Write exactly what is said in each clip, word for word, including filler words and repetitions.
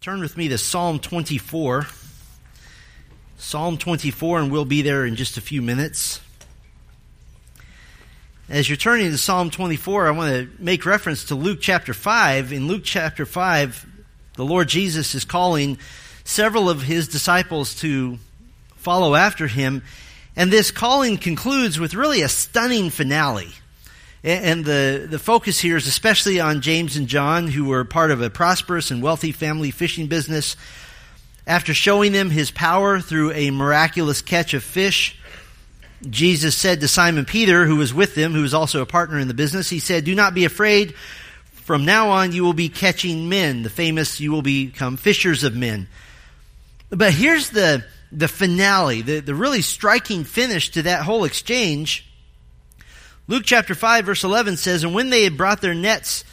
Turn with me to Psalm twenty-four. Psalm twenty-four, and we'll be there in just a few minutes. As you're turning to Psalm twenty-four, I want to make reference to Luke chapter five. In Luke chapter five, the Lord Jesus is calling several of his disciples to follow after him. And this calling concludes with really a stunning finale. And the, the focus here is especially on James and John, who were part of a prosperous and wealthy family fishing business. After showing them his power through a miraculous catch of fish, Jesus said to Simon Peter, who was with them, who was also a partner in the business, he said, "Do not be afraid. From now on you will be catching men." The famous, "You will become fishers of men." But here's the, the finale, the, the really striking finish to that whole exchange. Luke chapter five verse eleven says, "And when they had brought their nets,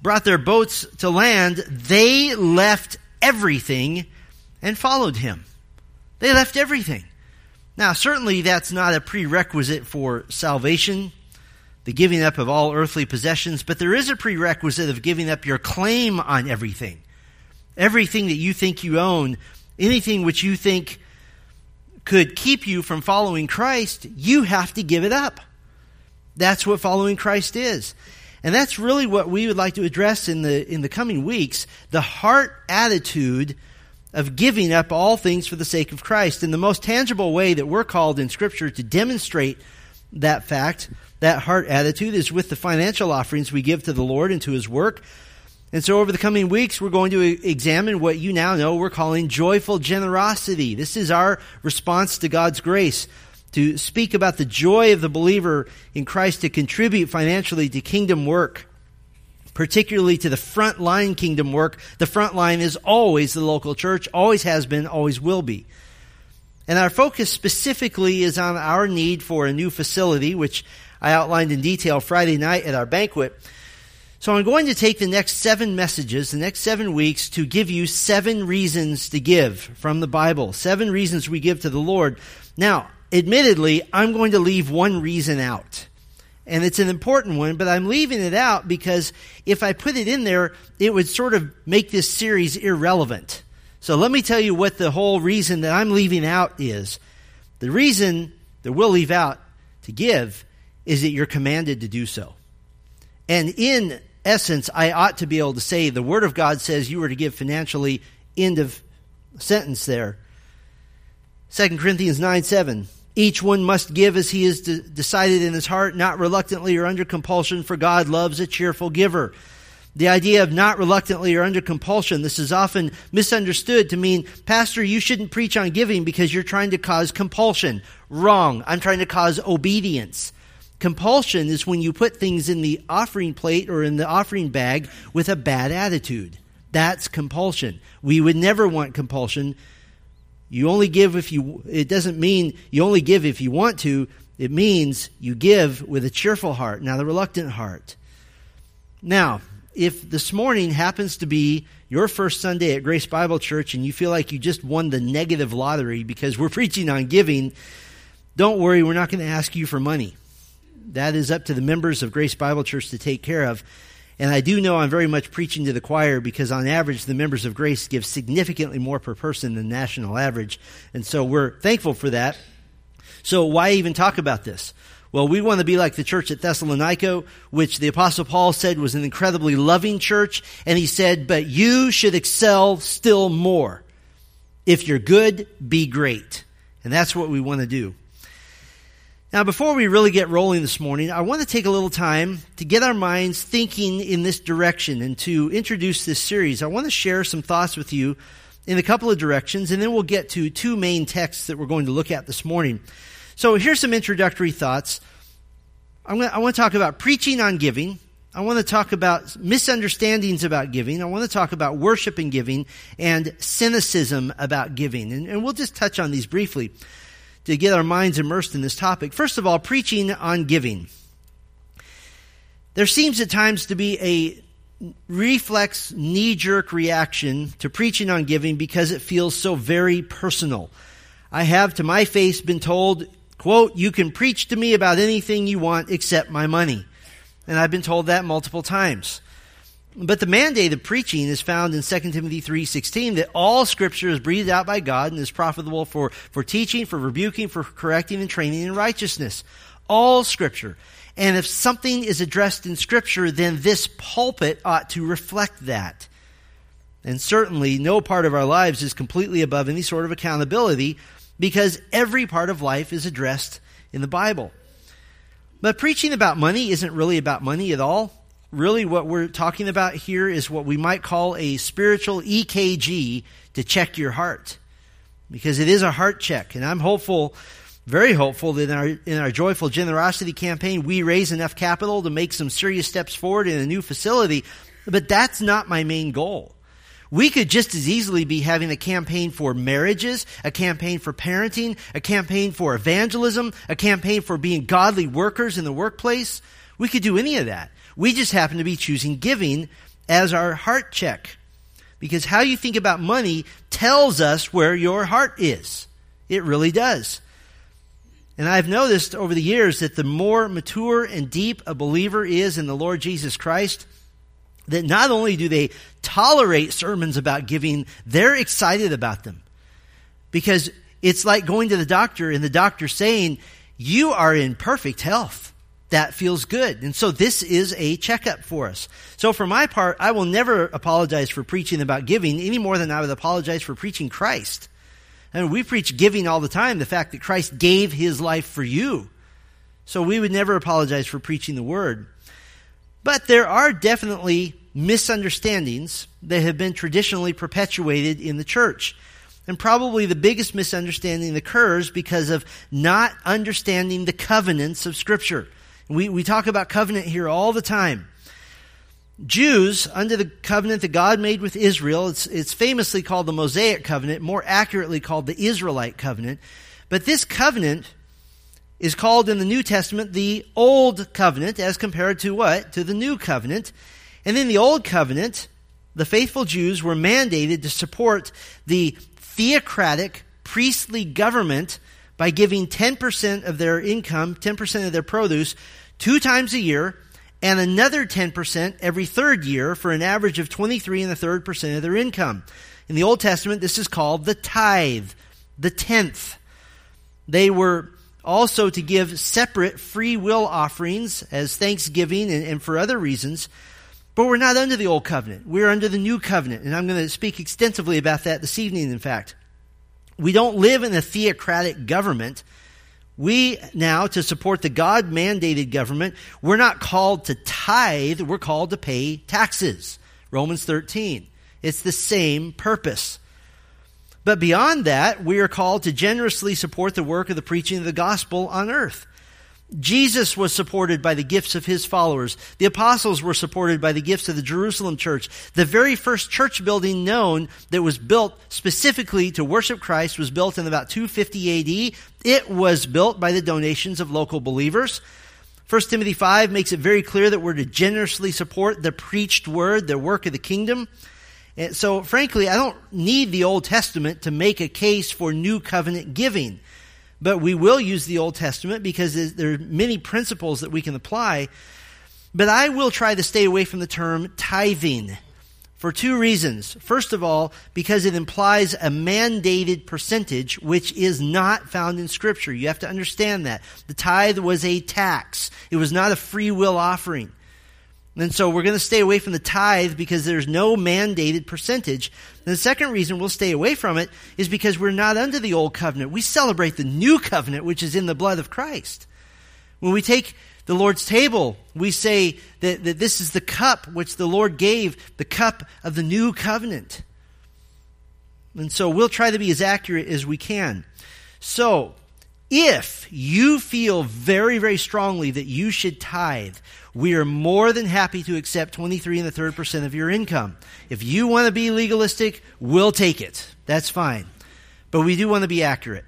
brought their boats to land, they left everything and followed him." They left everything. Now, certainly that's not a prerequisite for salvation, the giving up of all earthly possessions, but there is a prerequisite of giving up your claim on everything. Everything that you think you own, anything which you think could keep you from following Christ, you have to give it up. That's what following Christ is. And that's really what we would like to address in the in the coming weeks, the heart attitude of giving up all things for the sake of Christ. And the most tangible way that we're called in Scripture to demonstrate that fact, that heart attitude, is with the financial offerings we give to the Lord and to His work. And so over the coming weeks, we're going to examine what you now know we're calling joyful generosity. This is our response to God's grace, to speak about the joy of the believer in Christ to contribute financially to kingdom work, particularly to the front line kingdom work. The front line is always the local church, always has been, always will be. And our focus specifically is on our need for a new facility, which I outlined in detail Friday night at our banquet. So I'm going to take the next seven messages, the next seven weeks, to give you seven reasons to give from the Bible, seven reasons we give to the Lord. Now, admittedly, I'm going to leave one reason out, and it's an important one, but I'm leaving it out because if I put it in there, it would sort of make this series irrelevant. So let me tell you what the whole reason that I'm leaving out is. The reason that we'll leave out to give is that you're commanded to do so. And in essence, I ought to be able to say the Word of God says you are to give financially, end of sentence there. Second Corinthians nine seven, "Each one must give as he has de- decided in his heart, not reluctantly or under compulsion, for God loves a cheerful giver." The idea of not reluctantly or under compulsion, this is often misunderstood to mean, "Pastor, you shouldn't preach on giving because you're trying to cause compulsion." Wrong. I'm trying to cause obedience. Compulsion is when you put things in the offering plate or in the offering bag with a bad attitude. That's compulsion. We would never want compulsion. You only give if you, it doesn't mean you only give if you want to. It means you give with a cheerful heart, not a reluctant heart. Now, if this morning happens to be your first Sunday at Grace Bible Church and you feel like you just won the negative lottery because we're preaching on giving, don't worry, we're not going to ask you for money. That is up to the members of Grace Bible Church to take care of. And I do know I'm very much preaching to the choir because on average, the members of Grace give significantly more per person than the national average. And so we're thankful for that. So why even talk about this? Well, we want to be like the church at Thessalonico, which the Apostle Paul said was an incredibly loving church. And he said, "But you should excel still more. If you're good, be great." And that's what we want to do. Now, before we really get rolling this morning, I want to take a little time to get our minds thinking in this direction and to introduce this series. I want to share some thoughts with you in a couple of directions, and then we'll get to two main texts that we're going to look at this morning. So here's some introductory thoughts. I'm going to, I want to talk about preaching on giving. I want to talk about misunderstandings about giving. I want to talk about worship and giving and cynicism about giving. And, and we'll just touch on these briefly to get our minds immersed in this topic. First of all, preaching on giving. There seems at times to be a reflex, knee-jerk reaction to preaching on giving because it feels so very personal. I have, to my face, been told, quote, "You can preach to me about anything you want except my money." And I've been told that multiple times. But the mandate of preaching is found in Second Timothy three sixteen, that all Scripture is breathed out by God and is profitable for, for teaching, for rebuking, for correcting, and training in righteousness. All Scripture. And if something is addressed in Scripture, then this pulpit ought to reflect that. And certainly no part of our lives is completely above any sort of accountability, because every part of life is addressed in the Bible. But preaching about money isn't really about money at all. Really, what we're talking about here is what we might call a spiritual E K G to check your heart, because it is a heart check. And I'm hopeful, very hopeful, that in our, in our Joyful Generosity campaign, we raise enough capital to make some serious steps forward in a new facility. But that's not my main goal. We could just as easily be having a campaign for marriages, a campaign for parenting, a campaign for evangelism, a campaign for being godly workers in the workplace. We could do any of that. We just happen to be choosing giving as our heart check, because how you think about money tells us where your heart is. It really does. And I've noticed over the years that the more mature and deep a believer is in the Lord Jesus Christ, that not only do they tolerate sermons about giving, they're excited about them. Because it's like going to the doctor and the doctor saying, you are in perfect health. That feels good. And so this is a checkup for us. So for my part, I will never apologize for preaching about giving any more than I would apologize for preaching Christ. I mean, we preach giving all the time, the fact that Christ gave his life for you. So we would never apologize for preaching the word. But there are definitely misunderstandings that have been traditionally perpetuated in the church. And probably the biggest misunderstanding occurs because of not understanding the covenants of Scripture. We, we talk about covenant here all the time. Jews, under the covenant that God made with Israel, it's, it's famously called the Mosaic Covenant, more accurately called the Israelite Covenant. But this covenant is called in the New Testament the Old Covenant, as compared to what? To the New Covenant. And in the Old Covenant, the faithful Jews were mandated to support the theocratic priestly government by giving ten percent of their income, ten percent of their produce, two times a year, and another ten percent every third year, for an average of twenty-three and a third percent of their income. In the Old Testament, this is called the tithe, the tenth. They were also to give separate free will offerings as thanksgiving and, and for other reasons. But we're not under the Old Covenant. We're under the New Covenant. And I'm going to speak extensively about that this evening, in fact. We don't live in a theocratic government. We now, to support the God-mandated government, we're not called to tithe. We're called to pay taxes. Romans thirteen. It's the same purpose. But beyond that, we are called to generously support the work of the preaching of the gospel on earth. Jesus was supported by the gifts of his followers. The apostles were supported by the gifts of the Jerusalem church. The very first church building known that was built specifically to worship Christ was built in about two fifty A D. It was built by the donations of local believers. First Timothy five makes it very clear that we're to generously support the preached word, the work of the kingdom. And so, frankly, I don't need the Old Testament to make a case for New Covenant giving. But we will use the Old Testament because there are many principles that we can apply. But I will try to stay away from the term tithing for two reasons. First of all, because it implies a mandated percentage, which is not found in Scripture. You have to understand that. The tithe was a tax. It was not a free will offering. And so we're going to stay away from the tithe because there's no mandated percentage. And the second reason we'll stay away from it is because we're not under the Old Covenant. We celebrate the New Covenant, which is in the blood of Christ. When we take the Lord's table, we say that, that this is the cup which the Lord gave, the cup of the New Covenant. And so we'll try to be as accurate as we can. So, if you feel very, very strongly that you should tithe, we are more than happy to accept twenty-three and a third percent of your income. If you want to be legalistic, we'll take it. That's fine. But we do want to be accurate.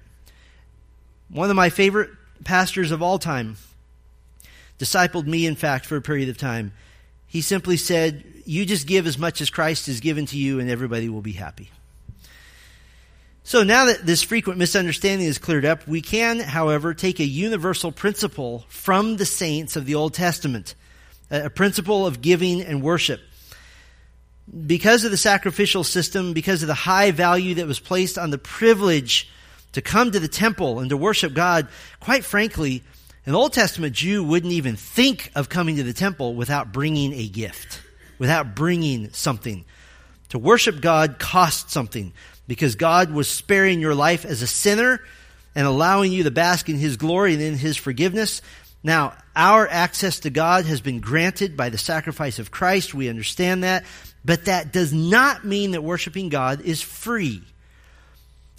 One of my favorite pastors of all time discipled me, in fact, for a period of time. He simply said, you just give as much as Christ has given to you and everybody will be happy. So now that this frequent misunderstanding is cleared up, we can, however, take a universal principle from the saints of the Old Testament, a principle of giving and worship. because of the sacrificial system, because of the high value that was placed on the privilege to come to the temple and to worship God, quite frankly, an Old Testament Jew wouldn't even think of coming to the temple without bringing a gift, without bringing something. To worship God cost something, because God was sparing your life as a sinner and allowing you to bask in His glory and in His forgiveness. Now, our access to God has been granted by the sacrifice of Christ. We understand that. But that does not mean that worshiping God is free.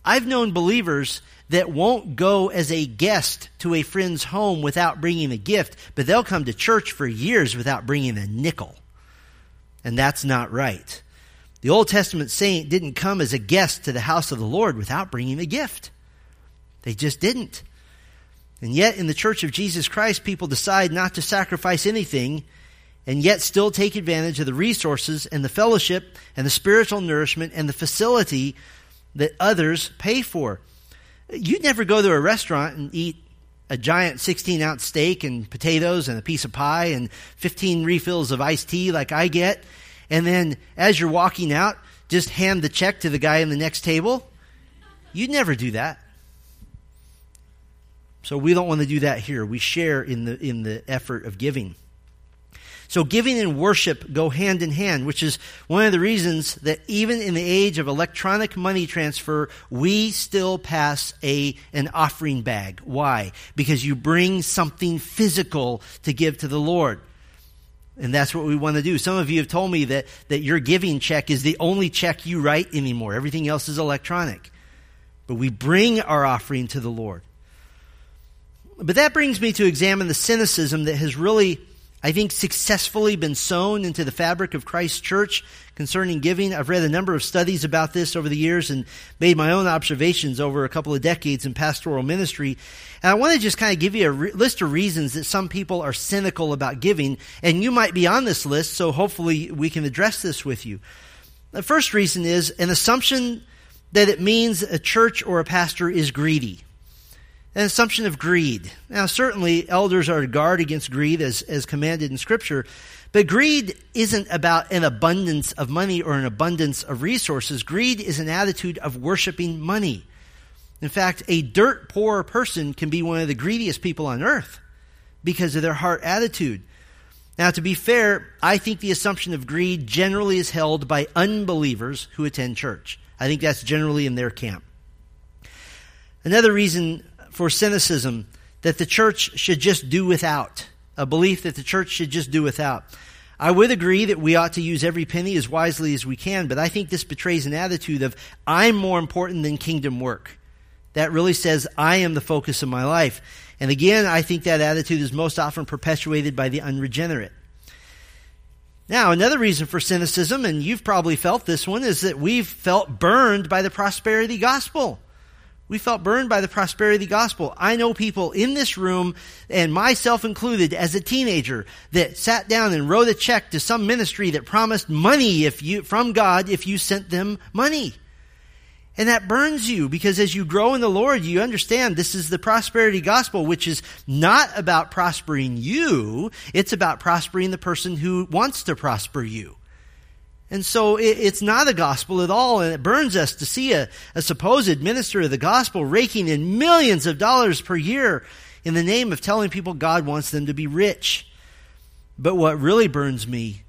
I've known believers that won't go as a guest to a friend's home without bringing a gift, but they'll come to church for years without bringing a nickel. And that's not right. The Old Testament saint didn't come as a guest to the house of the Lord without bringing a gift. They just didn't. And yet in the Church of Jesus Christ, people decide not to sacrifice anything and yet still take advantage of the resources and the fellowship and the spiritual nourishment and the facility that others pay for. You'd never go to a restaurant and eat a giant sixteen-ounce steak and potatoes and a piece of pie and fifteen refills of iced tea like I get, and then as you're walking out, just hand the check to the guy in the next table. You'd never do that. So we don't want to do that here. We share in the in the effort of giving. So giving and worship go hand in hand, which is one of the reasons that even in the age of electronic money transfer, we still pass a an offering bag. Why? Because you bring something physical to give to the Lord. And that's what we want to do. Some of you have told me that, that your giving check is the only check you write anymore. Everything else is electronic. But we bring our offering to the Lord. But that brings me to examine the cynicism that has really, I think, successfully been sown into the fabric of Christ's church concerning giving. I've read a number of studies about this over the years and made my own observations over a couple of decades in pastoral ministry. And I want to just kind of give you a re- list of reasons that some people are cynical about giving, and you might be on this list, so hopefully we can address this with you. The first reason is an assumption that it means a church or a pastor is greedy. An assumption of greed. Now, certainly elders are to guard against greed as, as commanded in Scripture, but greed isn't about an abundance of money or an abundance of resources. Greed is an attitude of worshiping money. In fact, a dirt poor person can be one of the greediest people on earth because of their heart attitude. Now, to be fair, I think the assumption of greed generally is held by unbelievers who attend church. I think that's generally in their camp. Another reason for cynicism, that the church should just do without, a belief that the church should just do without. I would agree that we ought to use every penny as wisely as we can, but I think this betrays an attitude of, I'm more important than kingdom work. That really says, I am the focus of my life. And again, I think that attitude is most often perpetuated by the unregenerate. Now, another reason for cynicism, and you've probably felt this one, is that we've felt burned by the prosperity gospel. We felt burned by the prosperity gospel. I know people in this room, and myself included as a teenager, that sat down and wrote a check to some ministry that promised money if you from God if you sent them money. And that burns you, because as you grow in the Lord, you understand this is the prosperity gospel, which is not about prospering you. It's about prospering the person who wants to prosper you. And so it's not a gospel at all, and it burns us to see a, a supposed minister of the gospel raking in millions of dollars per year in the name of telling people God wants them to be rich. But what really burns me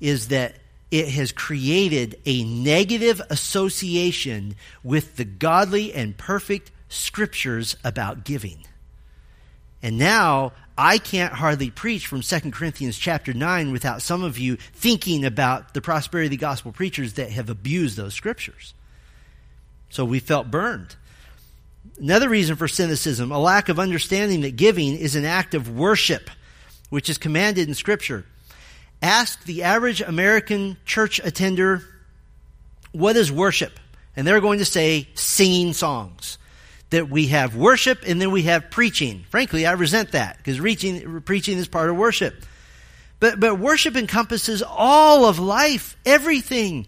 is that it has created a negative association with the godly and perfect scriptures about giving. And now I can't hardly preach from Second Corinthians chapter nine without some of you thinking about the prosperity gospel preachers that have abused those scriptures. So we felt burned. Another reason for cynicism, a lack of understanding that giving is an act of worship, which is commanded in Scripture. Ask the average American church attender, what is worship? And they're going to say singing songs. That we have worship and then we have preaching. Frankly, I resent that, because reaching, preaching is part of worship. But, but worship encompasses all of life, everything.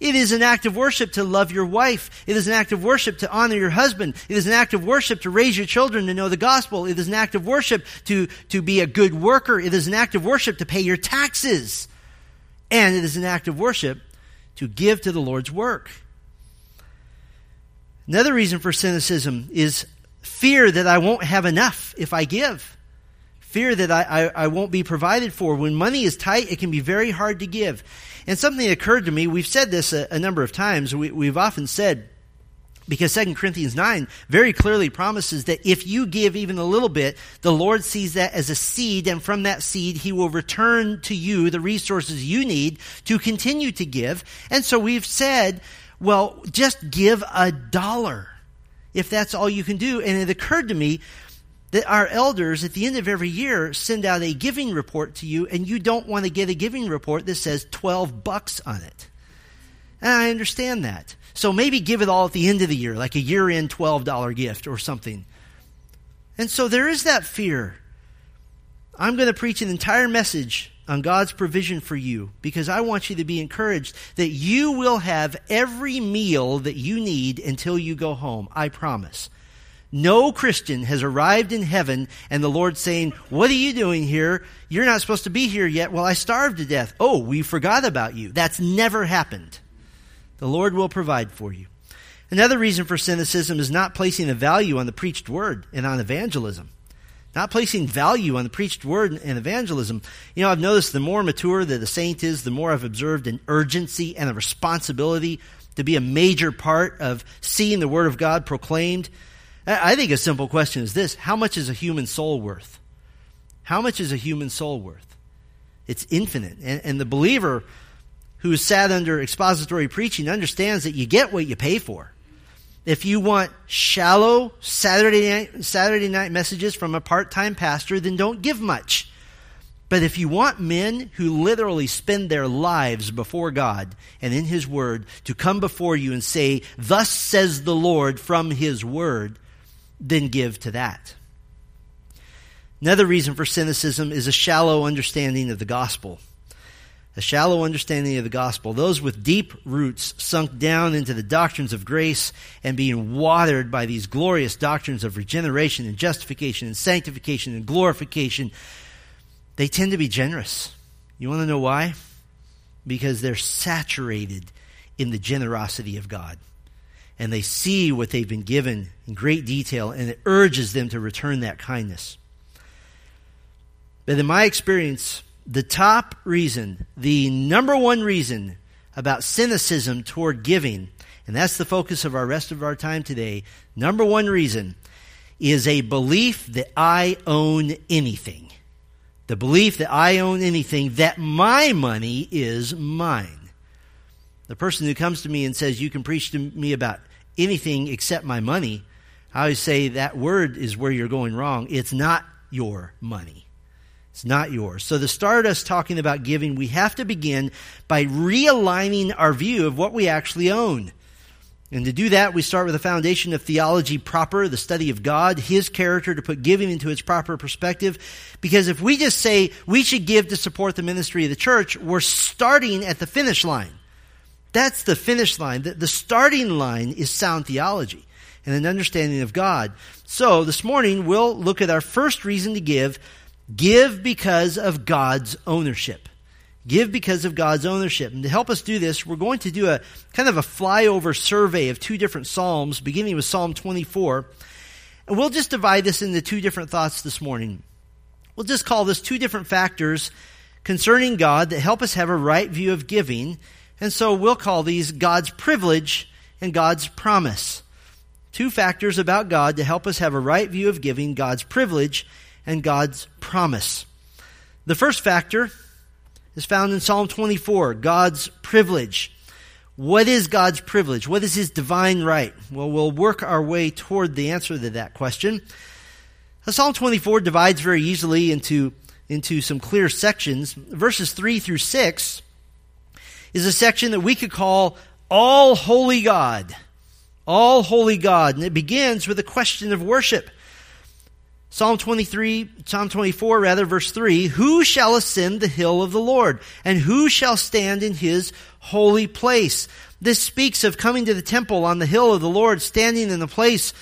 It is an act of worship to love your wife. It is an act of worship to honor your husband. It is an act of worship to raise your children to know the gospel. It is an act of worship to, to be a good worker. It is an act of worship to pay your taxes. and it is an act of worship to give to the Lord's work. Another reason for cynicism is fear that I won't have enough if I give. Fear that I, I, I won't be provided for. When money is tight, it can be very hard to give. And something occurred to me, we've said this a, a number of times, we, we've often said, because Second Corinthians nine very clearly promises that if you give even a little bit, the Lord sees that as a seed, and from that seed he will return to you the resources you need to continue to give. And so we've said, well, just give a dollar if that's all you can do. And it occurred to me that our elders at the end of every year send out a giving report to you, and you don't want to get a giving report that says twelve bucks on it. And I understand that. So maybe give it all at the end of the year, like a year-end twelve dollar gift or something. And so there is that fear. I'm going to preach an entire message on God's provision for you because I want you to be encouraged that you will have every meal that you need until you go home. I promise. No Christian has arrived in heaven and the Lord's saying, what are you doing here? You're not supposed to be here yet. Well, I starved to death. Oh, we forgot about you. That's never happened. The Lord will provide for you. Another reason for cynicism is not placing a value on the preached word and on evangelism. Not placing value on the preached word and evangelism. You know, I've noticed the more mature that a saint is, the more I've observed an urgency and a responsibility to be a major part of seeing the word of God proclaimed. I think a simple question is this: how much is a human soul worth? How much is a human soul worth? It's infinite. And, and the believer who is sat under expository preaching understands that you get what you pay for. If you want shallow Saturday night, Saturday night messages from a part-time pastor, then don't give much. But if you want men who literally spend their lives before God and in His Word to come before you and say, thus says the Lord from His Word, then give to that. Another reason for cynicism is a shallow understanding of the gospel. A shallow understanding of the gospel. Those with deep roots sunk down into the doctrines of grace and being watered by these glorious doctrines of regeneration and justification and sanctification and glorification, they tend to be generous. You want to know why? Because they're saturated in the generosity of God. And they see what they've been given in great detail, and it urges them to return that kindness. But in my experience, the top reason, the number one reason about cynicism toward giving, and that's the focus of our rest of our time today, number one reason is a belief that I own anything. The belief that I own anything, that my money is mine. The person who comes to me and says, you can preach to me about anything except my money, I always say that word is where you're going wrong. It's not your money. It's not yours. So to start us talking about giving, we have to begin by realigning our view of what we actually own. And to do that, we start with a foundation of theology proper, the study of God, His character, to put giving into its proper perspective. Because if we just say we should give to support the ministry of the church, we're starting at the finish line. That's the finish line. The starting line is sound theology and an understanding of God. So this morning, we'll look at our first reason to give. Give because of God's ownership. Give because of God's ownership. And to help us do this, we're going to do a kind of a flyover survey of two different Psalms, beginning with Psalm twenty-four. And we'll just divide this into two different thoughts this morning. We'll just call this two different factors concerning God that help us have a right view of giving. And so we'll call these God's privilege and God's promise. Two factors about God to help us have a right view of giving, God's privilege and God's promise. The first factor is found in Psalm twenty-four, God's privilege. What is God's privilege? What is His divine right? Well, we'll work our way toward the answer to that question. Psalm twenty-four divides very easily into, into some clear sections. Verses three through six is a section that we could call All Holy God. All Holy God. And it begins with a question of worship. Psalm twenty-three, Psalm twenty-four rather, verse three, who shall ascend the hill of the Lord, and who shall stand in His holy place? This speaks of coming to the temple on the hill of the Lord, standing in the place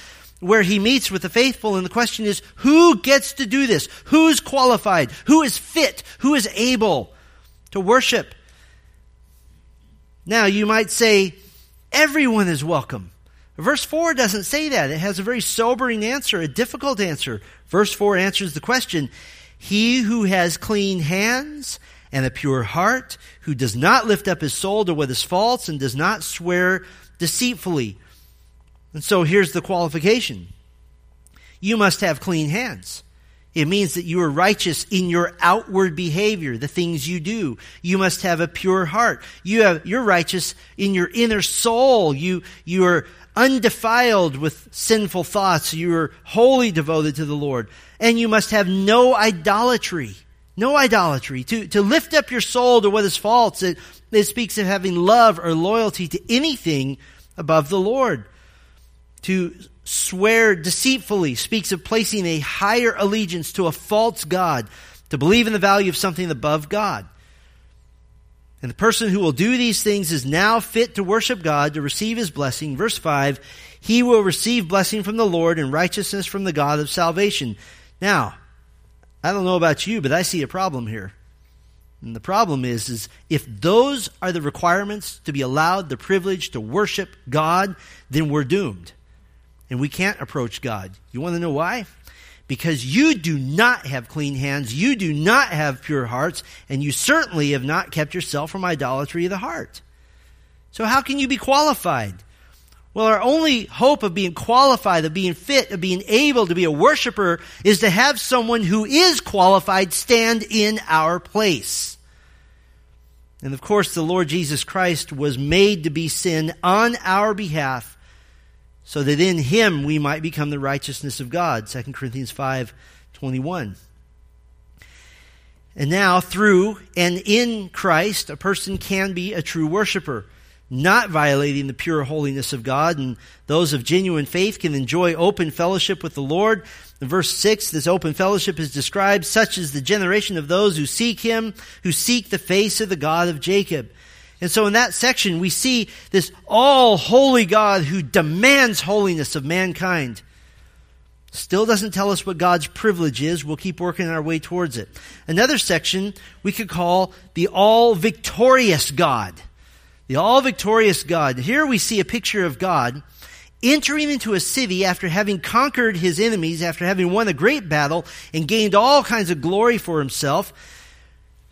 where He meets with the faithful. And the question is, who gets to do this? Who's qualified? Who is fit? Who is able to worship? Now, you might say, everyone is welcome. Verse four doesn't say that. It has a very sobering answer, a difficult answer. Verse four answers the question, he who has clean hands and a pure heart, who does not lift up his soul to what is false and does not swear deceitfully. And so here's the qualification. You must have clean hands. It means that you are righteous in your outward behavior, the things you do. You must have a pure heart. You have, you're righteous in your inner soul. You, you are undefiled with sinful thoughts. You are wholly devoted to the Lord. And you must have no idolatry. No idolatry. To, to lift up your soul to what is false, it, it speaks of having love or loyalty to anything above the Lord. To swear deceitfully speaks of placing a higher allegiance to a false god, to believe in the value of something above God. And the person who will do these things is now fit to worship God, to receive his blessing. Verse five, he will receive blessing from the Lord and righteousness from the God of salvation. Now, I don't know about you, but I see a problem here. And the problem is, is if those are the requirements to be allowed the privilege to worship God, then we're doomed. And we can't approach God. You want to know why? Because you do not have clean hands, you do not have pure hearts, and you certainly have not kept yourself from idolatry of the heart. So how can you be qualified? Well, our only hope of being qualified, of being fit, of being able to be a worshiper is to have someone who is qualified stand in our place. And of course, the Lord Jesus Christ was made to be sin on our behalf, so that in him we might become the righteousness of God, Second Corinthians five twenty-one. And now, through and in Christ, a person can be a true worshiper, not violating the pure holiness of God, and those of genuine faith can enjoy open fellowship with the Lord. In verse six, this open fellowship is described, such as the generation of those who seek him, who seek the face of the God of Jacob. And so in that section, we see this all-holy God who demands holiness of mankind. Still doesn't tell us what God's privilege is. We'll keep working our way towards it. Another section we could call the all-victorious God. The all-victorious God. Here we see a picture of God entering into a city after having conquered his enemies, after having won a great battle and gained all kinds of glory for himself.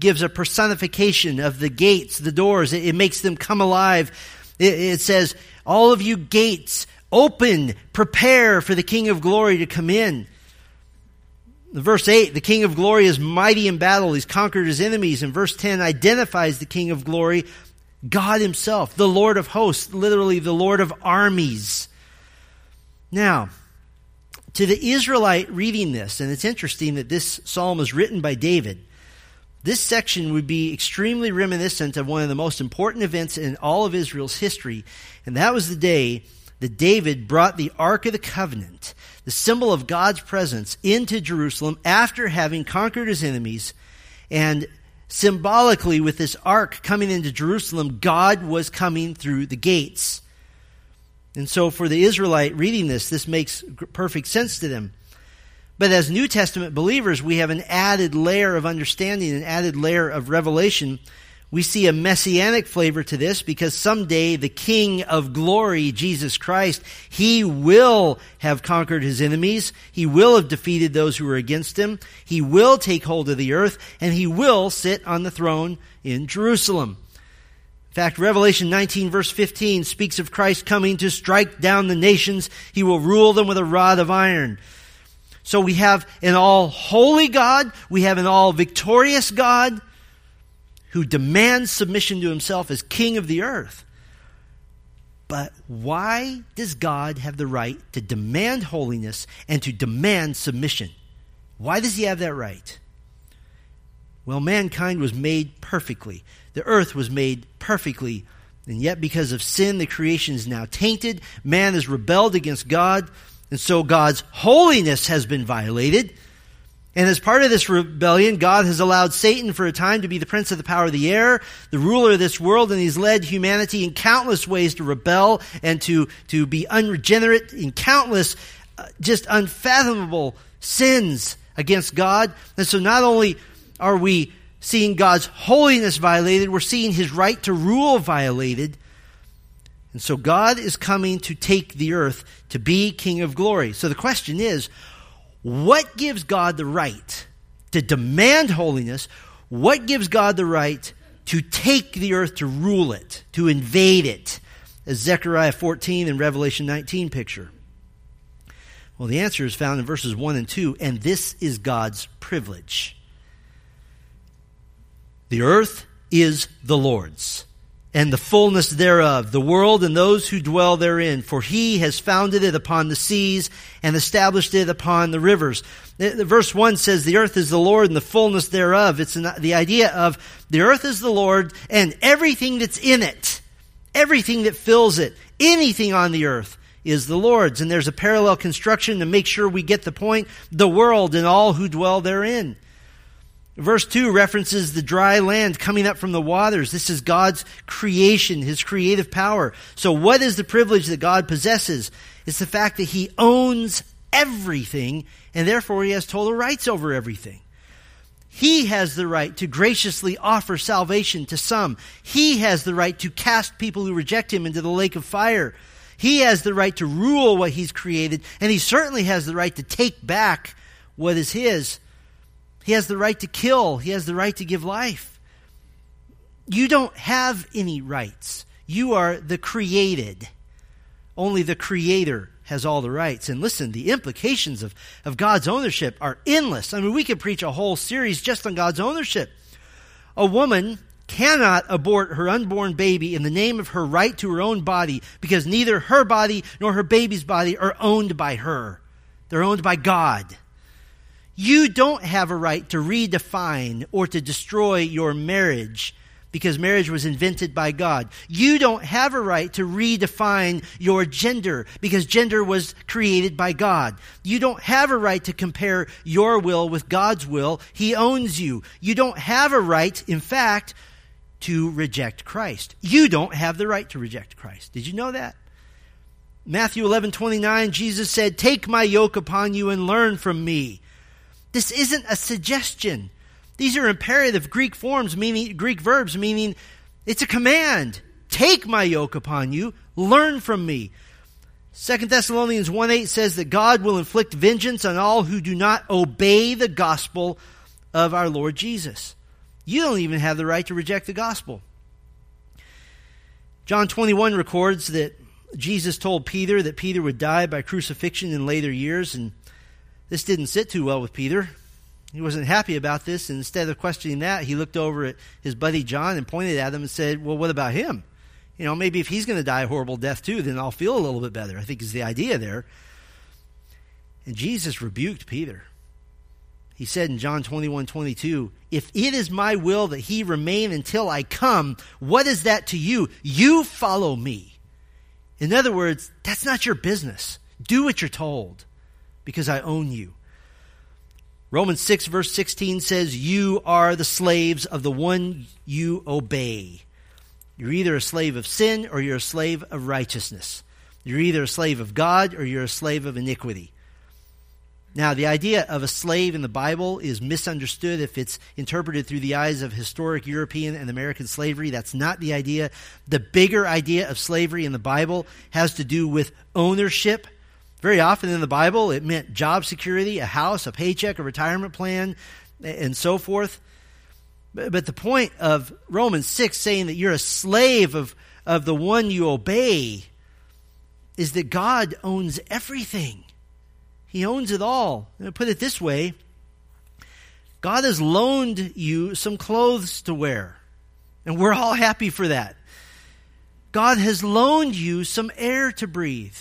gives a personification of the gates, the doors. It, it makes them come alive. It, it says, all of you gates, open, prepare for the King of glory to come in. Verse eight, the King of glory is mighty in battle. He's conquered his enemies. And verse ten identifies the King of glory, God himself, the Lord of hosts, literally the Lord of armies. Now, to the Israelite reading this, and it's interesting that this psalm is written by David, this section would be extremely reminiscent of one of the most important events in all of Israel's history, and that was the day that David brought the Ark of the Covenant, the symbol of God's presence, into Jerusalem after having conquered his enemies. And symbolically, with this Ark coming into Jerusalem, God was coming through the gates. And so for the Israelite reading this, this makes perfect sense to them. But as New Testament believers, we have an added layer of understanding, an added layer of revelation. We see a messianic flavor to this because someday the King of glory, Jesus Christ, he will have conquered his enemies. He will have defeated those who were against him. He will take hold of the earth, and he will sit on the throne in Jerusalem. In fact, Revelation nineteen verse fifteen speaks of Christ coming to strike down the nations. He will rule them with a rod of iron. So we have an all-holy God, we have an all-victorious God who demands submission to himself as king of the earth. But why does God have the right to demand holiness and to demand submission? Why does he have that right? Well, mankind was made perfectly. The earth was made perfectly And yet because of sin, the creation is now tainted. Man has rebelled against God. And so God's holiness has been violated. And as part of this rebellion, God has allowed Satan for a time to be the prince of the power of the air, the ruler of this world, and he's led humanity in countless ways to rebel and to, to be unregenerate in countless, uh, just unfathomable sins against God. And so not only are we seeing God's holiness violated, we're seeing his right to rule violated. And so God is coming to take the earth to be King of Glory. So the question is, what gives God the right to demand holiness? What gives God the right to take the earth, to rule it, to invade it? As Zechariah fourteen and Revelation nineteen picture. Well, the answer is found in verses one and two, and this is God's privilege. The earth is the Lord's, and the fullness thereof, the world and those who dwell therein. For he has founded it upon the seas and established it upon the rivers. Verse one says the earth is the Lord and the fullness thereof. It's an, the idea of the earth is the Lord and everything that's in it, everything that fills it, anything on the earth is the Lord's. And there's a parallel construction to make sure we get the point, the world and all who dwell therein. Verse two references the dry land coming up from the waters. This is God's creation, his creative power. So what is the privilege that God possesses? It's the fact that he owns everything, and therefore he has total rights over everything. He has the right to graciously offer salvation to some. He has the right to cast people who reject him into the lake of fire. He has the right to rule what he's created, and he certainly has the right to take back what is his. He has the right to kill. He has the right to give life. You don't have any rights. You are the created. Only the Creator has all the rights. And listen, the implications of, of God's ownership are endless. I mean, we could preach a whole series just on God's ownership. A woman cannot abort her unborn baby in the name of her right to her own body because neither her body nor her baby's body are owned by her. They're owned by God. You don't have a right to redefine or to destroy your marriage because marriage was invented by God. You don't have a right to redefine your gender because gender was created by God. You don't have a right to compare your will with God's will. He owns you. You don't have a right, in fact, to reject Christ. You don't have the right to reject Christ. Did you know that? Matthew eleven twenty-nine, Jesus said, "Take my yoke upon you and learn from me." This isn't a suggestion. These are imperative Greek forms, meaning Greek verbs, meaning it's a command. Take my yoke upon you. Learn from me. Second Thessalonians one eight says that God will inflict vengeance on all who do not obey the gospel of our Lord Jesus. You don't even have the right to reject the gospel. John twenty-one records that Jesus told Peter that Peter would die by crucifixion in later years, and this didn't sit too well with Peter. He wasn't happy about this. And instead of questioning that, he looked over at his buddy John and pointed at him and said, well, what about him? You know, maybe if he's going to die a horrible death too, then I'll feel a little bit better, I think is the idea there. And Jesus rebuked Peter. He said in John twenty-one twenty-two, if it is my will that he remain until I come, what is that to you? You follow me. In other words, that's not your business. Do what you're told, because I own you. Romans six verse sixteen says, you are the slaves of the one you obey. You're either a slave of sin or you're a slave of righteousness. You're either a slave of God or you're a slave of iniquity. Now, the idea of a slave in the Bible is misunderstood if it's interpreted through the eyes of historic European and American slavery. That's not the idea. The bigger idea of slavery in the Bible has to do with ownership. Very often in the Bible, it meant job security, a house, a paycheck, a retirement plan, and so forth. But the point of Romans six saying that you're a slave of, of the one you obey is that God owns everything. He owns it all. And to put it this way, God has loaned you some clothes to wear, and we're all happy for that. God has loaned you some air to breathe.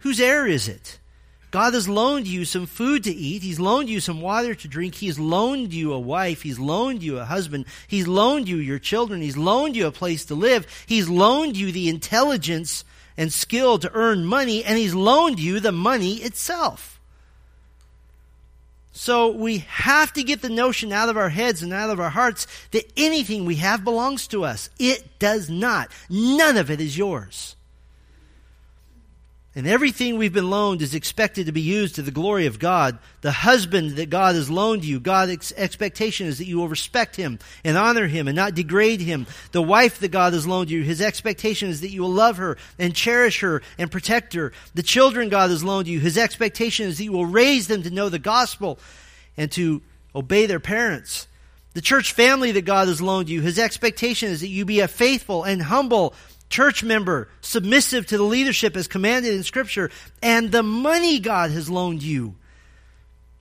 Whose air is it? God has loaned you some food to eat. He's loaned you some water to drink. He's loaned you a wife. He's loaned you a husband. He's loaned you your children. He's loaned you a place to live. He's loaned you the intelligence and skill to earn money, and he's loaned you the money itself. So we have to get the notion out of our heads and out of our hearts that anything we have belongs to us. It does not. None of it is yours. And everything we've been loaned is expected to be used to the glory of God. The husband that God has loaned you, God's expectation is that you will respect him and honor him and not degrade him. The wife that God has loaned you, his expectation is that you will love her and cherish her and protect her. The children God has loaned you, his expectation is that you will raise them to know the gospel and to obey their parents. The church family that God has loaned you, his expectation is that you be a faithful and humble church member, submissive to the leadership as commanded in Scripture. And the money God has loaned you,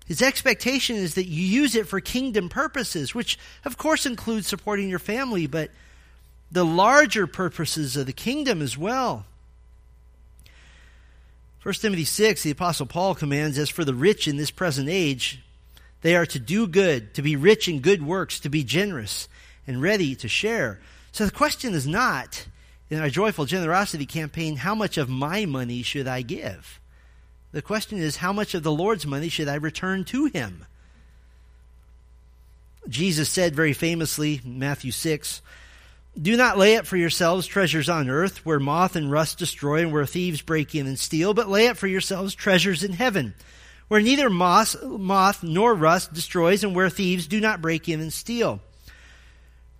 his expectation is that you use it for kingdom purposes, which of course includes supporting your family, but the larger purposes of the kingdom as well. First Timothy six, the Apostle Paul commands, as for the rich in this present age, they are to do good, to be rich in good works, to be generous and ready to share. So the question is not, in our joyful generosity campaign, how much of my money should I give? The question is, how much of the Lord's money should I return to him? Jesus said very famously, Matthew six, "Do not lay up for yourselves treasures on earth, where moth and rust destroy and where thieves break in and steal, but lay up for yourselves treasures in heaven, where neither moth, moth nor rust destroys and where thieves do not break in and steal."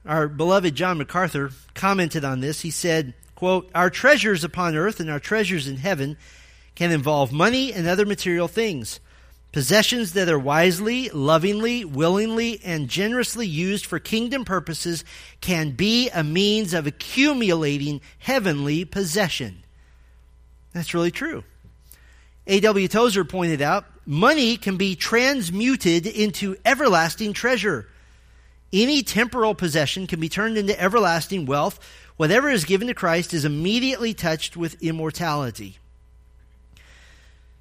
Our beloved John MacArthur commented on this. He said, quote, "Our treasures upon earth and our treasures in heaven can involve money and other material things, possessions that are wisely, lovingly, willingly, and generously used for kingdom purposes can be a means of accumulating heavenly possession." That's really true. A W Tozer pointed out, "Money can be transmuted into everlasting treasure. Any temporal possession can be turned into everlasting wealth. Whatever is given to Christ is immediately touched with immortality."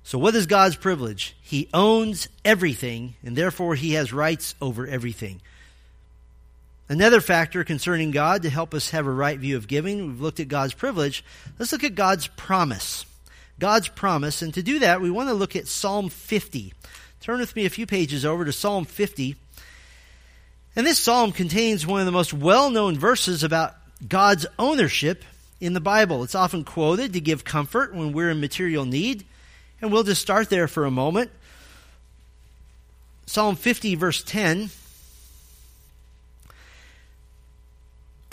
So what is God's privilege? He owns everything, and therefore he has rights over everything. Another factor concerning God to help us have a right view of giving, we've looked at God's privilege. Let's look at God's promise. God's promise, and to do that, we want to look at Psalm fifty. Turn with me a few pages over to Psalm fifty. And this psalm contains one of the most well-known verses about God's ownership in the Bible. It's often quoted to give comfort when we're in material need. And we'll just start there for a moment. Psalm fifty, verse ten.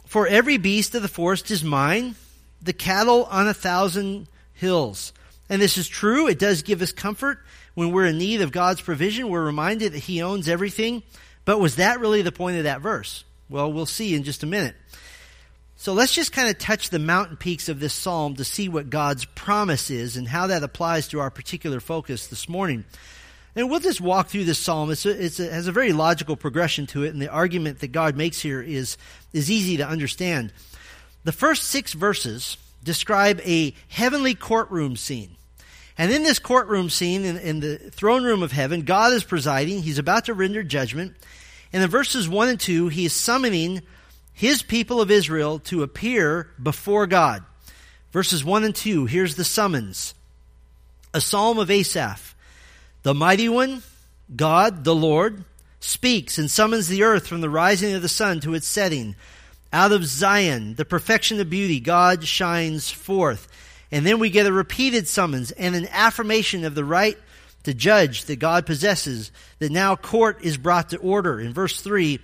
"For every beast of the forest is mine, the cattle on a thousand hills." And this is true. It does give us comfort when we're in need of God's provision. We're reminded that he owns everything. But was that really the point of that verse? Well, we'll see in just a minute. So let's just kind of touch the mountain peaks of this psalm to see what God's promise is and how that applies to our particular focus this morning. And we'll just walk through this psalm. It's a, it's a, it has a very logical progression to it, and the argument that God makes here is, is easy to understand. The first six verses describe a heavenly courtroom scene. And in this courtroom scene, in, in the throne room of heaven, God is presiding. He's about to render judgment. And in verses one and two, he is summoning his people of Israel to appear before God. Verses one and two, here's the summons. "A psalm of Asaph. The mighty one, God, the Lord, speaks and summons the earth from the rising of the sun to its setting. Out of Zion, the perfection of beauty, God shines forth." And then we get a repeated summons and an affirmation of the right to judge that God possesses, that now court is brought to order. In verse three,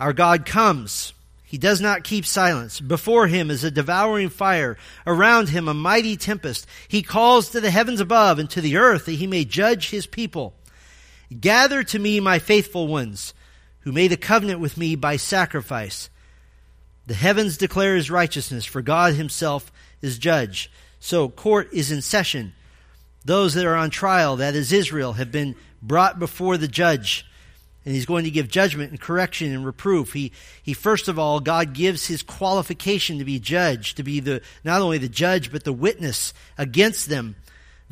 "Our God comes. He does not keep silence. Before him is a devouring fire, around him a mighty tempest. He calls to the heavens above and to the earth that he may judge his people. Gather to me my faithful ones, who made a covenant with me by sacrifice. The heavens declare his righteousness, for God himself is judge." So court is in session. Those that are on trial, that is Israel, have been brought before the judge. And he's going to give judgment and correction and reproof. He, he first of all, God gives his qualification to be judge, to be the not only the judge, but the witness against them.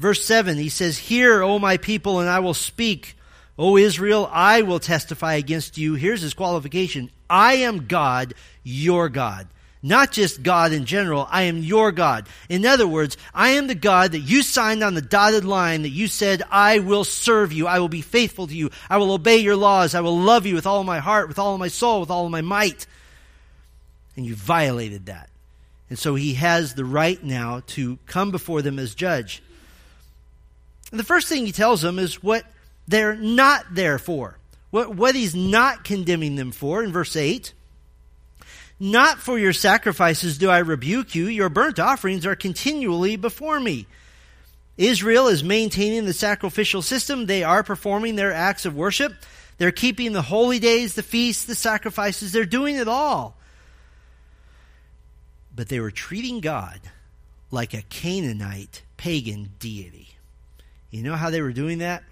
Verse seven, he says, "Hear, O my people, and I will speak. O Israel, I will testify against you." Here's his qualification. I am God, your God. Not just God in general, I am your God. In other words, I am the God that you signed on the dotted line, that you said, I will serve you, I will be faithful to you, I will obey your laws, I will love you with all of my heart, with all of my soul, with all of my might. And you violated that. And so he has the right now to come before them as judge. And the first thing he tells them is what they're not there for. What, what he's not condemning them for in verse eight. "Not for your sacrifices do I rebuke you. Your burnt offerings are continually before me." Israel is maintaining the sacrificial system. They are performing their acts of worship. They're keeping the holy days, the feasts, the sacrifices. They're doing it all. But they were treating God like a Canaanite pagan deity. You know how they were doing that?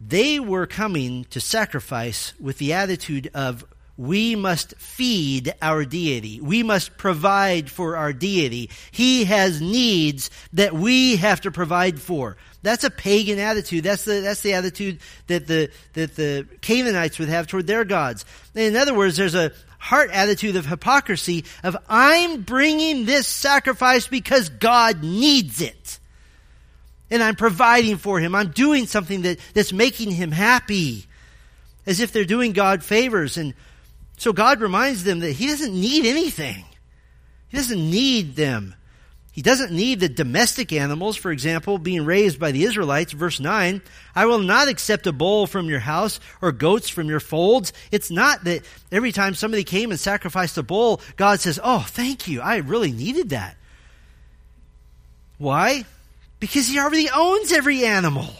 They were coming to sacrifice with the attitude of, we must feed our deity. We must provide for our deity. He has needs that we have to provide for. That's a pagan attitude. That's the that's the attitude that the that the Canaanites would have toward their gods. In other words, there's a heart attitude of hypocrisy of, I'm bringing this sacrifice because God needs it. And I'm providing for him. I'm doing something that, that's making him happy. As if they're doing God favors. And so God reminds them that he doesn't need anything. He doesn't need them. He doesn't need the domestic animals, for example, being raised by the Israelites. Verse nine, "I will not accept a bull from your house or goats from your folds." It's not that every time somebody came and sacrificed a bull, God says, oh, thank you, I really needed that. Why? Because he already owns every animal.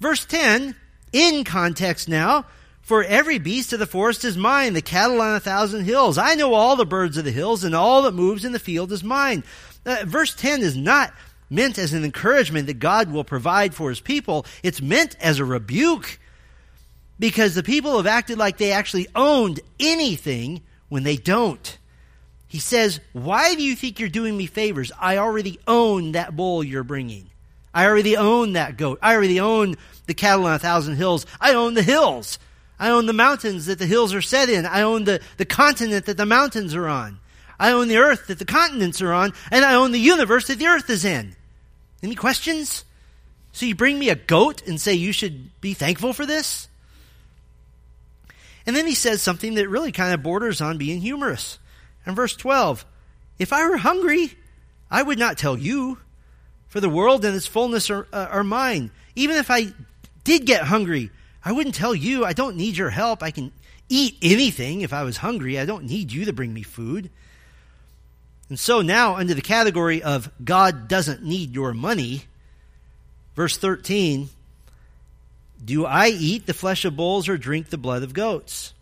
Verse ten, in context now, "For every beast of the forest is mine, the cattle on a thousand hills. I know all the birds of the hills, and all that moves in the field is mine." Uh, verse ten is not meant as an encouragement that God will provide for his people. It's meant as a rebuke, because the people have acted like they actually owned anything when they don't. He says, why do you think you're doing me favors? I already own that bull you're bringing. I already own that goat. I already own the cattle on a thousand hills. I own the hills. I own the mountains that the hills are set in. I own the, the continent that the mountains are on. I own the earth that the continents are on. And I own the universe that the earth is in. Any questions? So you bring me a goat and say you should be thankful for this? And then he says something that really kind of borders on being humorous. In verse twelve, "If I were hungry, I would not tell you, for the world and its fullness are, uh, are mine." Even if I did get hungry, I wouldn't tell you. I don't need your help. I can eat anything if I was hungry. I don't need you to bring me food. And so now, under the category of God doesn't need your money, verse thirteen, "Do I eat the flesh of bulls or drink the blood of goats?"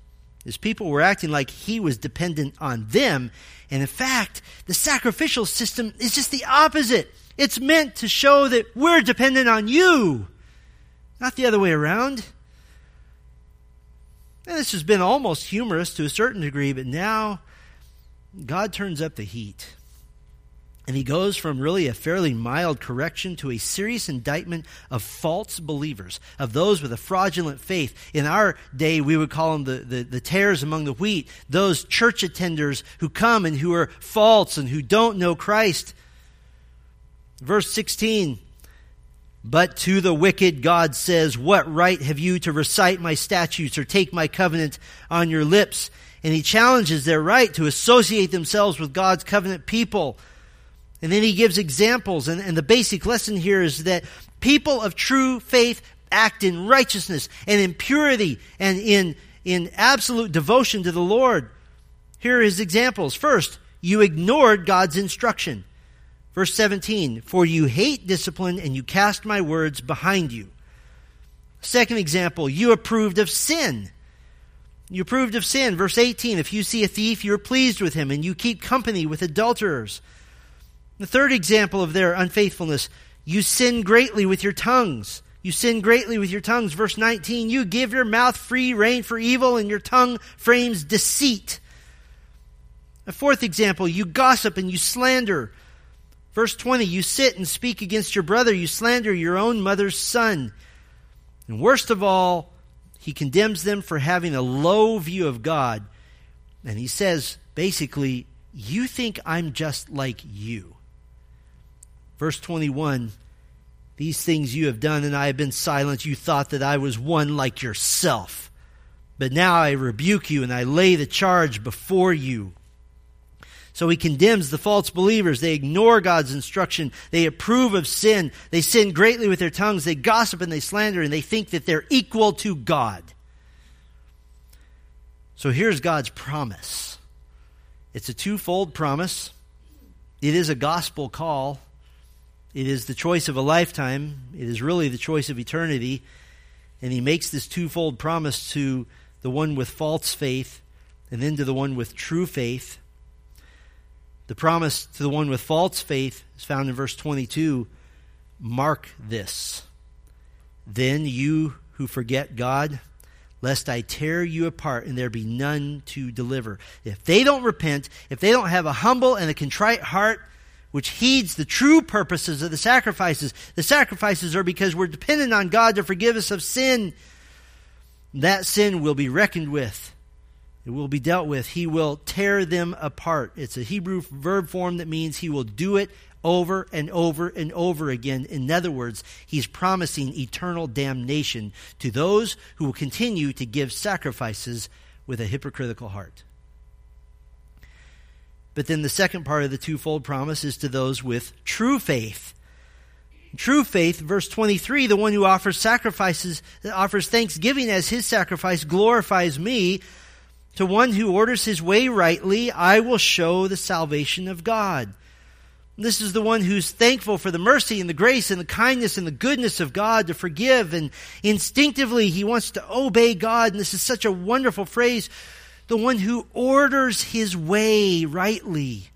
His people were acting like he was dependent on them. And in fact, the sacrificial system is just the opposite. It's meant to show that we're dependent on you, not the other way around. And this has been almost humorous to a certain degree, but now God turns up the heat. And he goes from really a fairly mild correction to a serious indictment of false believers, of those with a fraudulent faith. In our day, we would call them the, the, the tares among the wheat, those church attenders who come and who are false and who don't know Christ. Verse sixteen, "But to the wicked God says, what right have you to recite my statutes or take my covenant on your lips?" And he challenges their right to associate themselves with God's covenant people. And then he gives examples, and, and the basic lesson here is that people of true faith act in righteousness and in purity and in, in absolute devotion to the Lord. Here are his examples. First, you ignored God's instruction. Verse seventeen, "For you hate discipline and you cast my words behind you." Second example, you approved of sin. You approved of sin. Verse eighteen, "If you see a thief, you're pleased with him, and you keep company with adulterers." The third example of their unfaithfulness, you sin greatly with your tongues. You sin greatly with your tongues. Verse nineteen, "You give your mouth free rein for evil, and your tongue frames deceit." A fourth example, you gossip and you slander. Verse twenty, you sit and speak against your brother. You slander your own mother's son. And worst of all, he condemns them for having a low view of God. And he says, basically, you think I'm just like you. Verse twenty-one, these things you have done and I have been silent. You thought that I was one like yourself. But now I rebuke you and I lay the charge before you. So he condemns the false believers. They ignore God's instruction. They approve of sin. They sin greatly with their tongues. They gossip and they slander, and they think that they're equal to God. So here's God's promise. It's a twofold promise. It is a gospel call. It is the choice of a lifetime. It is really the choice of eternity. And he makes this twofold promise to the one with false faith and then to the one with true faith. The promise to the one with false faith is found in verse twenty-two. Mark this. Then you who forget God, lest I tear you apart and there be none to deliver. If they don't repent, if they don't have a humble and a contrite heart, which heeds the true purposes of the sacrifices. The sacrifices are because we're dependent on God to forgive us of sin. That sin will be reckoned with. It will be dealt with. He will tear them apart. It's a Hebrew verb form that means he will do it over and over and over again. In other words, he's promising eternal damnation to those who will continue to give sacrifices with a hypocritical heart. But then the second part of the twofold promise is to those with true faith. True faith, verse twenty-three, the one who offers sacrifices, offers thanksgiving as his sacrifice glorifies me. To one who orders his way rightly, I will show the salvation of God. This is the one who's thankful for the mercy and the grace and the kindness and the goodness of God to forgive. And instinctively, he wants to obey God. And this is such a wonderful phrase. The one who orders his way rightly.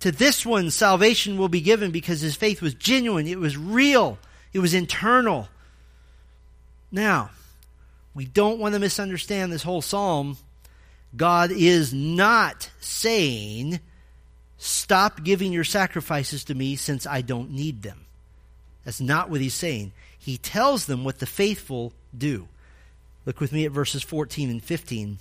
To this one, salvation will be given because his faith was genuine. It was real. It was internal. Now, we don't want to misunderstand this whole psalm. God is not saying, stop giving your sacrifices to me since I don't need them. That's not what he's saying. He tells them what the faithful do. Look with me at verses fourteen and fifteen.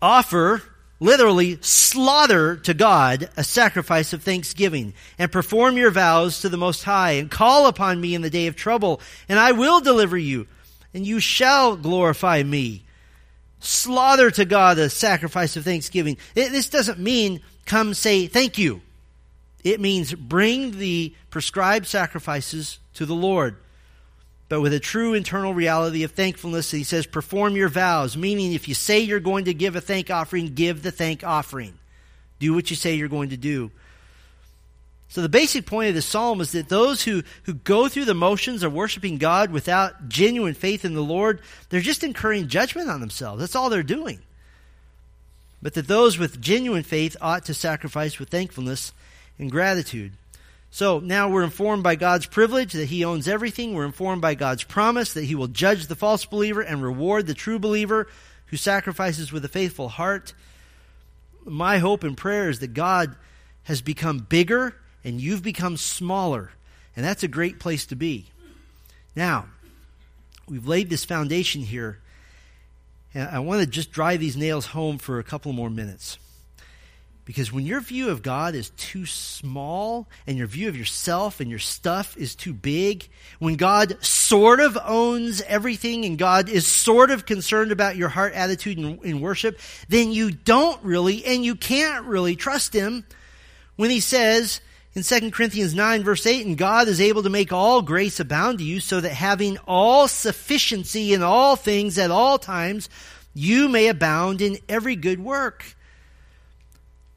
Offer, literally slaughter to God, a sacrifice of thanksgiving, and perform your vows to the Most High, and call upon me in the day of trouble, and I will deliver you, and you shall glorify me. Slaughter to God a sacrifice of thanksgiving. It, this doesn't mean come say thank you. It means bring the prescribed sacrifices to the Lord. But with a true internal reality of thankfulness, he says, perform your vows, meaning if you say you're going to give a thank offering, give the thank offering. Do what you say you're going to do. So the basic point of the psalm is that those who, who go through the motions of worshiping God without genuine faith in the Lord, they're just incurring judgment on themselves. That's all they're doing. But that those with genuine faith ought to sacrifice with thankfulness and gratitude. So now we're informed by God's privilege that he owns everything. We're informed by God's promise that he will judge the false believer and reward the true believer who sacrifices with a faithful heart. My hope and prayer is that God has become bigger and you've become smaller. And that's a great place to be. Now, we've laid this foundation here. And I want to just drive these nails home for a couple more minutes. Because when your view of God is too small and your view of yourself and your stuff is too big, when God sort of owns everything and God is sort of concerned about your heart attitude in, in worship, then you don't really and you can't really trust him when he says in Second Corinthians nine verse eight, and God is able to make all grace abound to you so that having all sufficiency in all things at all times, you may abound in every good work.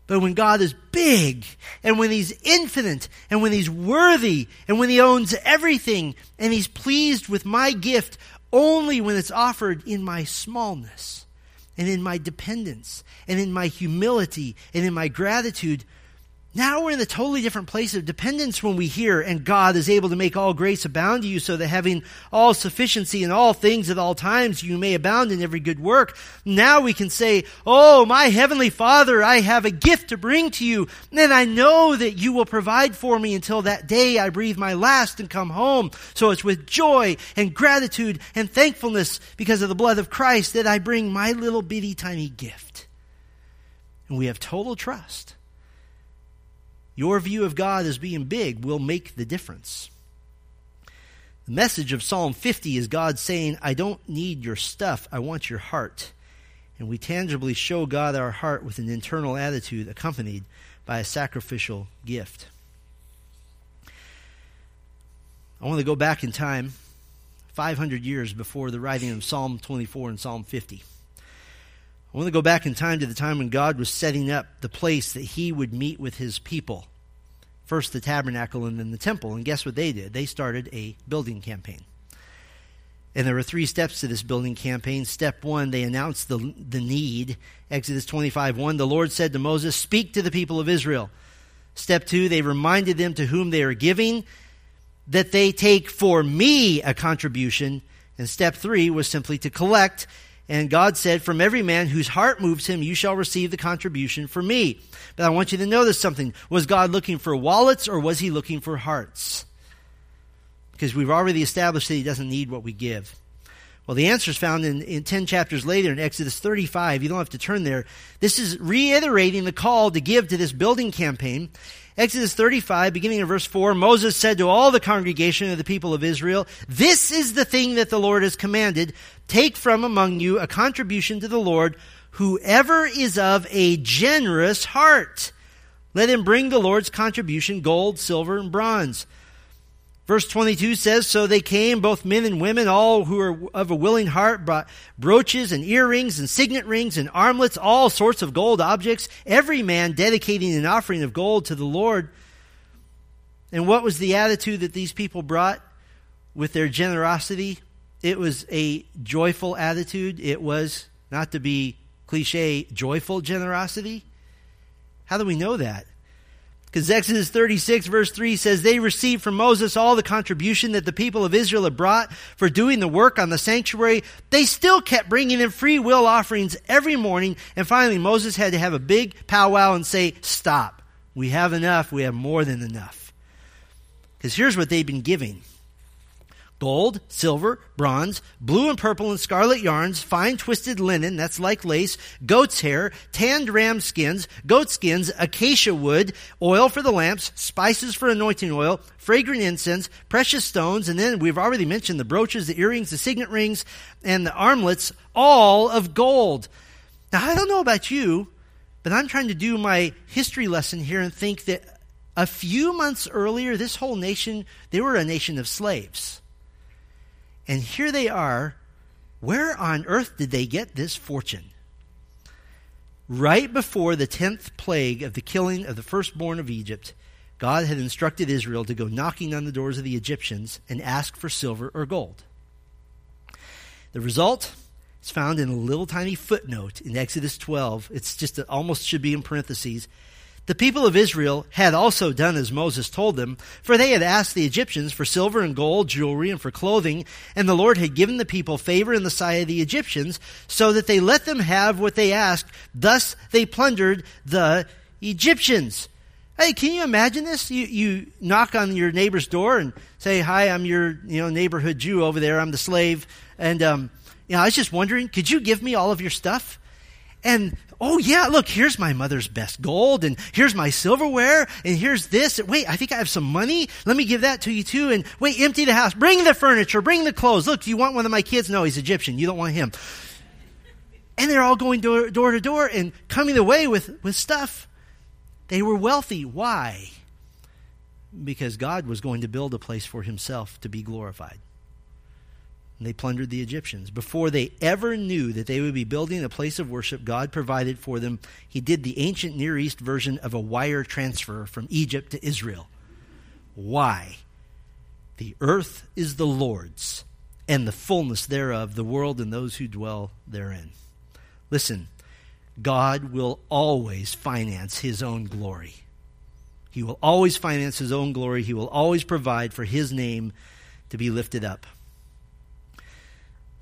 But when God is big, and when he's infinite, and when he's worthy, and when he owns everything, and he's pleased with my gift only when it's offered in my smallness, and in my dependence, and in my humility, and in my gratitude, Now we're in a totally different place of dependence when we hear, and God is able to make all grace abound to you, so that having all sufficiency in all things at all times, you may abound in every good work. Now we can say, oh, my heavenly Father, I have a gift to bring to you, and I know that you will provide for me until that day I breathe my last and come home. So it's with joy and gratitude and thankfulness because of the blood of Christ that I bring my little bitty tiny gift. And we have total trust. Your view of God as being big will make the difference. The message of Psalm fifty is God saying, I don't need your stuff, I want your heart. And we tangibly show God our heart with an internal attitude accompanied by a sacrificial gift. I want to go back in time five hundred years before the writing of Psalm twenty-four and Psalm fifty. I want to go back in time to the time when God was setting up the place that he would meet with his people. First the tabernacle and then the temple. And guess what they did? They started a building campaign. And there were three steps to this building campaign. Step one, they announced the, the need. Exodus twenty-five one, the Lord said to Moses, speak to the people of Israel. Step two, they reminded them to whom they are giving, that they take for me a contribution. And step three was simply to collect. And God said, from every man whose heart moves him, you shall receive the contribution for me. But I want you to notice something. Was God looking for wallets or was he looking for hearts? Because we've already established that he doesn't need what we give. Well, the answer is found in, in ten chapters later in Exodus thirty-five. You don't have to turn there. This is reiterating the call to give to this building campaign. Exodus thirty-five, beginning in verse four, Moses said to all the congregation of the people of Israel, this is the thing that the Lord has commanded. Take from among you a contribution to the Lord, whoever is of a generous heart. Let him bring the Lord's contribution, gold, silver, and bronze. Verse twenty-two says, so they came, both men and women, all who are of a willing heart, brought brooches and earrings and signet rings and armlets, all sorts of gold objects, every man dedicating an offering of gold to the Lord. And what was the attitude that these people brought with their generosity? It was a joyful attitude. It was, not to be cliche, joyful generosity. How do we know that? Because Exodus thirty-six verse three says, they received from Moses all the contribution that the people of Israel had brought for doing the work on the sanctuary. They still kept bringing in free will offerings every morning. And finally, Moses had to have a big powwow and say, stop. We have enough. We have more than enough. Because here's what they've been giving. Gold, silver, bronze, blue and purple and scarlet yarns, fine twisted linen, that's like lace, goat's hair, tanned ram skins, goat skins, acacia wood, oil for the lamps, spices for anointing oil, fragrant incense, precious stones, and then we've already mentioned the brooches, the earrings, the signet rings, and the armlets, all of gold. Now, I don't know about you, but I'm trying to do my history lesson here and think that a few months earlier, this whole nation, they were a nation of slaves. And here they are. Where on earth did they get this fortune? Right before the tenth plague of the killing of the firstborn of Egypt, God had instructed Israel to go knocking on the doors of the Egyptians and ask for silver or gold. The result is found in a little tiny footnote in Exodus twelve. It's just it almost should be in parentheses. The people of Israel had also done as Moses told them, for they had asked the Egyptians for silver and gold, jewelry, and for clothing, and the Lord had given the people favor in the sight of the Egyptians, so that they let them have what they asked. Thus they plundered the Egyptians. Hey, can you imagine this? You, you knock on your neighbor's door and say, hi, I'm your you know neighborhood Jew over there, I'm the slave, and um, you know, I was just wondering, could you give me all of your stuff? And, oh yeah, look, here's my mother's best gold, and here's my silverware, and here's this. Wait, I think I have some money. Let me give that to you too. And wait, empty the house. Bring the furniture. Bring the clothes. Look, do you want one of my kids? No, he's Egyptian. You don't want him. And they're all going door, door to door and coming away with, with stuff. They were wealthy. Why? Because God was going to build a place for himself to be glorified. And they plundered the Egyptians. Before they ever knew that they would be building a place of worship, God provided for them. He did the ancient Near East version of a wire transfer from Egypt to Israel. Why? The earth is the Lord's, and the fullness thereof, the world and those who dwell therein. Listen, God will always finance his own glory. He will always finance his own glory. He will always provide for his name to be lifted up.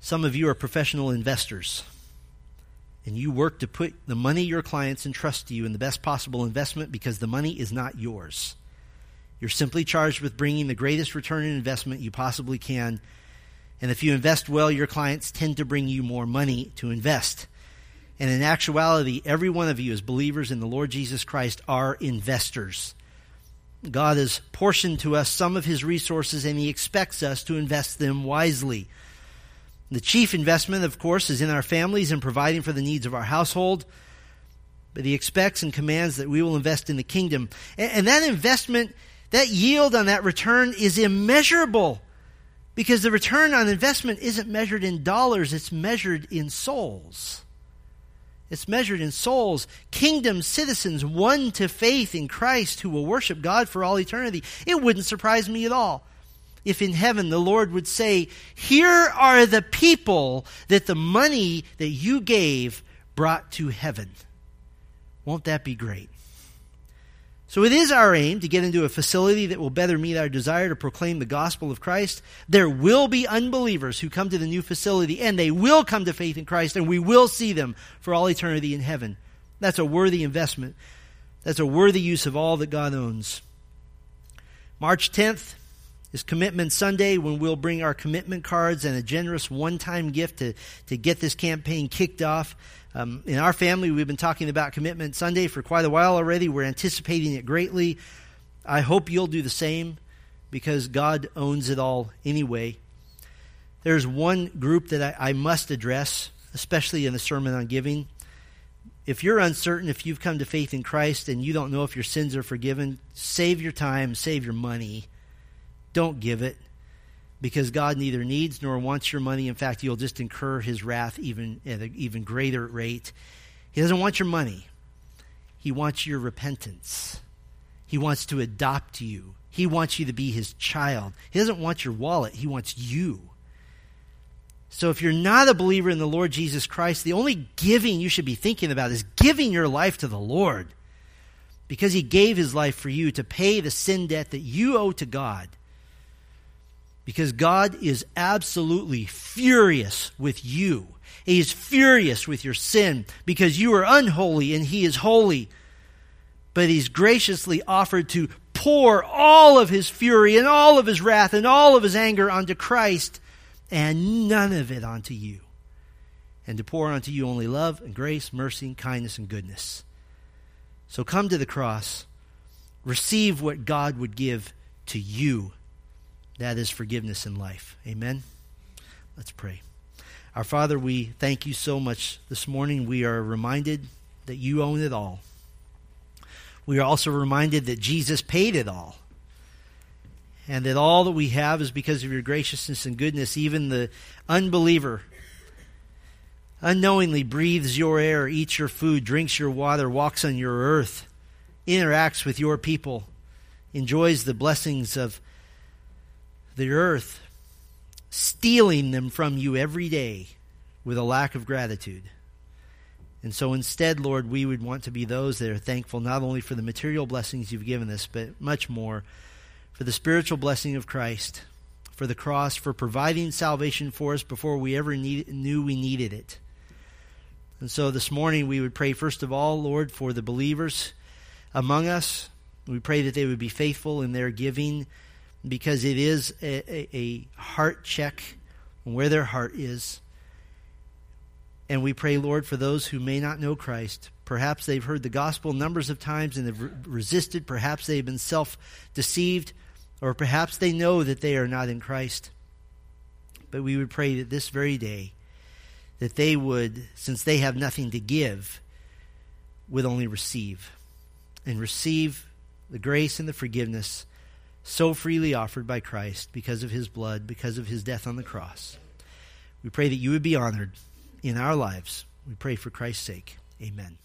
Some of you are professional investors, and you work to put the money your clients entrust to you in the best possible investment because the money is not yours. You're simply charged with bringing the greatest return on investment you possibly can. And if you invest well, your clients tend to bring you more money to invest. And in actuality, every one of you as believers in the Lord Jesus Christ are investors. God has portioned to us some of his resources, and he expects us to invest them wisely. The chief investment, of course, is in our families and providing for the needs of our household. But he expects and commands that we will invest in the kingdom. And that investment, that yield on that return is immeasurable, because the return on investment isn't measured in dollars, it's measured in souls. It's measured in souls, kingdom citizens, won to faith in Christ who will worship God for all eternity. It wouldn't surprise me at all if in heaven the Lord would say, "Here are the people that the money that you gave brought to heaven." Won't that be great? So it is our aim to get into a facility that will better meet our desire to proclaim the gospel of Christ. There will be unbelievers who come to the new facility, and they will come to faith in Christ, and we will see them for all eternity in heaven. That's a worthy investment. That's a worthy use of all that God owns. March tenth is Commitment Sunday, when we'll bring our commitment cards and a generous one-time gift to, to get this campaign kicked off. Um, in our family, we've been talking about Commitment Sunday for quite a while already. We're anticipating it greatly. I hope you'll do the same, because God owns it all anyway. There's one group that I, I must address, especially in the Sermon on Giving. If you're uncertain, if you've come to faith in Christ and you don't know if your sins are forgiven, save your time, save your money. Don't give it, because God neither needs nor wants your money. In fact, you'll just incur his wrath even at an even greater rate. He doesn't want your money. He wants your repentance. He wants to adopt you. He wants you to be his child. He doesn't want your wallet. He wants you. So if you're not a believer in the Lord Jesus Christ, the only giving you should be thinking about is giving your life to the Lord, because he gave his life for you to pay the sin debt that you owe to God. Because God is absolutely furious with you. He is furious with your sin, because you are unholy and he is holy. But he's graciously offered to pour all of his fury and all of his wrath and all of his anger onto Christ, and none of it onto you. And to pour onto you only love and grace, mercy and kindness and goodness. So come to the cross. Receive what God would give to you. That is forgiveness in life. Amen? Let's pray. Our Father, we thank you so much this morning. We are reminded that you own it all. We are also reminded that Jesus paid it all, and that all that we have is because of your graciousness and goodness. Even the unbeliever unknowingly breathes your air, eats your food, drinks your water, walks on your earth, interacts with your people, enjoys the blessings of the earth, stealing them from you every day with a lack of gratitude. And so instead, Lord, we would want to be those that are thankful not only for the material blessings you've given us, but much more for the spiritual blessing of Christ, for the cross, for providing salvation for us before we ever need, knew we needed it. And so this morning we would pray, first of all, Lord, for the believers among us. We pray that they would be faithful in their giving, because it is a, a, a heart check on where their heart is. And we pray, Lord, for those who may not know Christ. Perhaps they've heard the gospel numbers of times and have re- resisted. Perhaps they've been self-deceived, or perhaps they know that they are not in Christ. But we would pray that this very day, that they would, since they have nothing to give, would only receive, and receive the grace and the forgiveness so freely offered by Christ because of his blood, because of his death on the cross. We pray that you would be honored in our lives. We pray for Christ's sake. Amen.